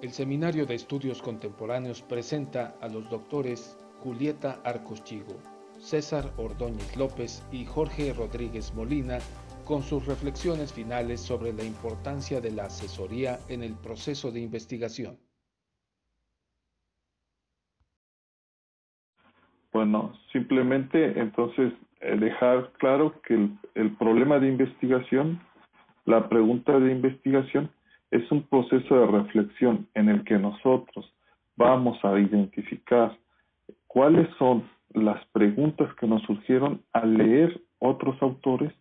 El Seminario de Estudios Contemporáneos presenta a los doctores Julieta Arcoschigo, César Ordoñez López y Jorge Rodríguez Molina con sus reflexiones finales sobre la importancia de la asesoría en el proceso de investigación. Bueno, simplemente entonces dejar claro que el problema de investigación, la pregunta de investigación, es un proceso de reflexión en el que nosotros vamos a identificar cuáles son las preguntas que nos surgieron al leer otros autores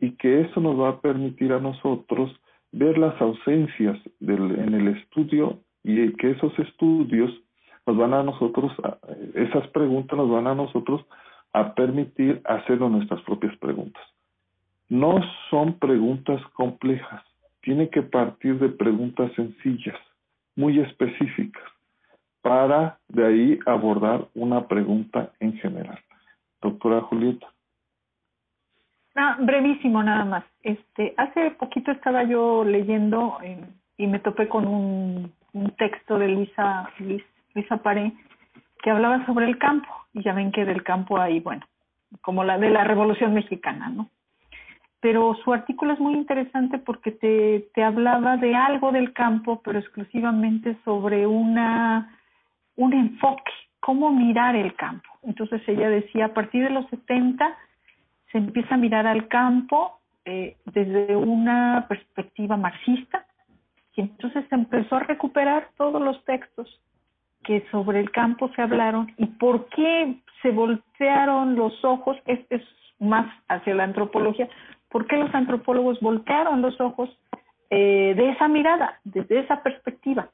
y que eso nos va a permitir a nosotros ver las ausencias en el estudio y que esos estudios nos van a nosotros, esas preguntas nos van a nosotros a permitir hacernos nuestras propias preguntas. No son preguntas complejas, tiene que partir de preguntas sencillas, muy específicas, para de ahí abordar una pregunta en general. Doctora Julieta. Ah, brevísimo nada más. Hace poquito estaba yo leyendo y me topé con un texto de Luisa Paré que hablaba sobre el campo. Y ya ven que del campo hay, bueno, como la de la Revolución Mexicana, ¿no? Pero su artículo es muy interesante porque te hablaba de algo del campo, pero exclusivamente sobre un enfoque, cómo mirar el campo. Entonces ella decía, a partir de los 70 se empieza a mirar al campo desde una perspectiva marxista, y entonces se empezó a recuperar todos los textos que sobre el campo se hablaron y por qué se voltearon los ojos, es más hacia la antropología, por qué los antropólogos voltearon los ojos de esa mirada, desde esa perspectiva.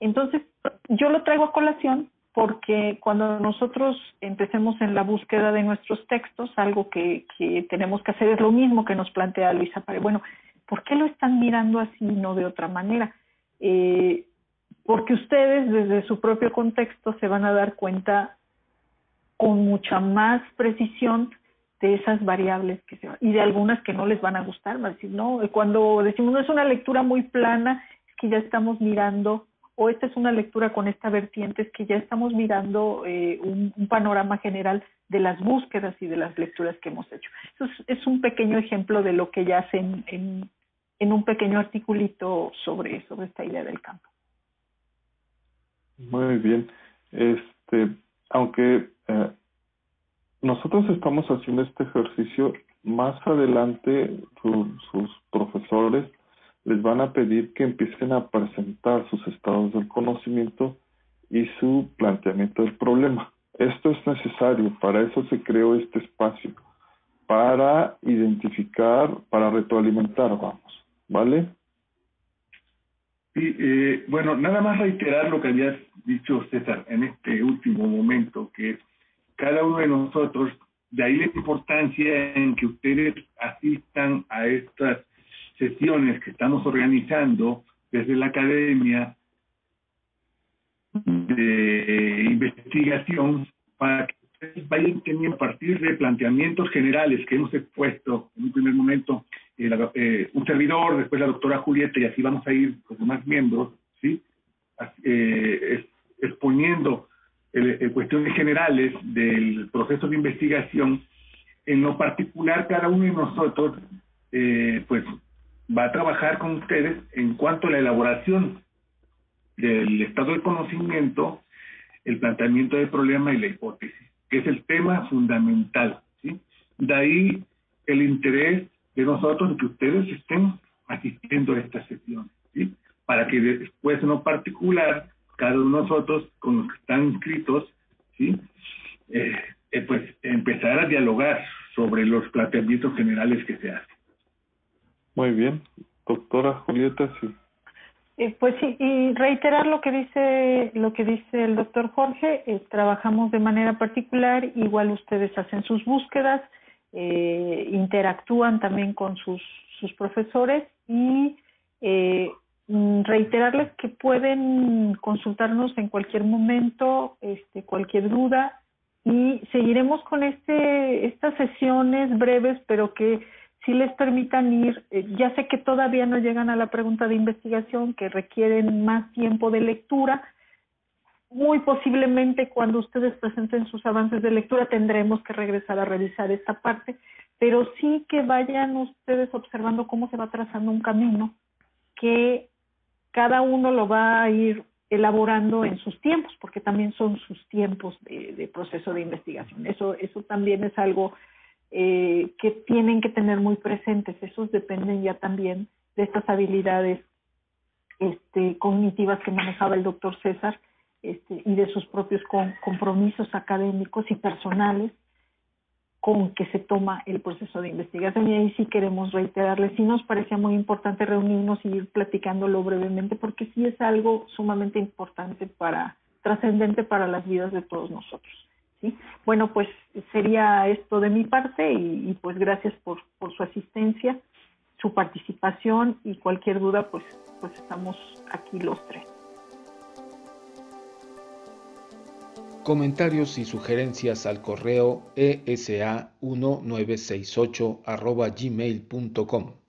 Entonces, yo lo traigo a colación porque cuando nosotros empecemos en la búsqueda de nuestros textos, algo que tenemos que hacer es lo mismo que nos plantea Luisa Paré. Bueno, ¿por qué lo están mirando así y no de otra manera? Porque ustedes desde su propio contexto se van a dar cuenta con mucha más precisión de esas variables que y de algunas que no les van a gustar. Van a decir, no, cuando decimos no es una lectura muy plana, es que ya estamos mirando, o esta es una lectura con esta vertiente, es que ya estamos mirando un panorama general de las búsquedas y de las lecturas que hemos hecho. Entonces, es un pequeño ejemplo de lo que ella hace en un pequeño articulito sobre esta idea del campo. Muy bien. Aunque nosotros estamos haciendo este ejercicio, más adelante sus profesores les van a pedir que empiecen a presentar sus estados del conocimiento y su planteamiento del problema. Esto es necesario, para eso se creó este espacio, para identificar, para retroalimentar, vamos, ¿vale? Sí, bueno, nada más reiterar lo que habías dicho, César, en este último momento, que cada uno de nosotros, de ahí la importancia en que ustedes asistan a estas sesiones que estamos organizando desde la Academia de Investigación, para que ustedes vayan teniendo a partir de planteamientos generales que hemos expuesto en un primer momento, un servidor, después la doctora Julieta, y así vamos a ir los demás miembros, ¿sí? Exponiendo cuestiones generales del proceso de investigación. En lo particular, cada uno de nosotros pues va a trabajar con ustedes en cuanto a la elaboración del estado del conocimiento, el planteamiento del problema y la hipótesis, que es el tema fundamental, ¿sí? De ahí el interés de nosotros de que ustedes estén asistiendo a estas sesiones, ¿sí? Para que después en lo particular, cada uno de nosotros con los que están inscritos, ¿sí? Pues empezar a dialogar sobre los planteamientos generales que se hacen. Muy bien. Doctora Julieta, sí. Pues sí, y reiterar lo que dice el doctor Jorge, trabajamos de manera particular, igual ustedes hacen sus búsquedas, interactúan también con sus profesores y reiterarles que pueden consultarnos en cualquier momento, cualquier duda, y seguiremos con estas sesiones breves, pero que sí les permitan ir, ya sé que todavía no llegan a la pregunta de investigación, que requieren más tiempo de lectura. Muy posiblemente cuando ustedes presenten sus avances de lectura tendremos que regresar a revisar esta parte, pero sí que vayan ustedes observando cómo se va trazando un camino que cada uno lo va a ir elaborando en sus tiempos, porque también son sus tiempos de proceso de investigación. Eso también es algo que tienen que tener muy presentes. Esos dependen ya también de estas habilidades cognitivas que manejaba el doctor César y de sus propios compromisos académicos y personales con que se toma el proceso de investigación. Y ahí sí queremos reiterarles, sí nos parecía muy importante reunirnos y ir platicándolo brevemente, porque sí es algo sumamente importante, trascendente para las vidas de todos nosotros, ¿sí? Bueno, pues sería esto de mi parte y pues gracias por su asistencia, su participación, y cualquier duda pues estamos aquí los tres. Comentarios y sugerencias al correo esa1968@gmail.com.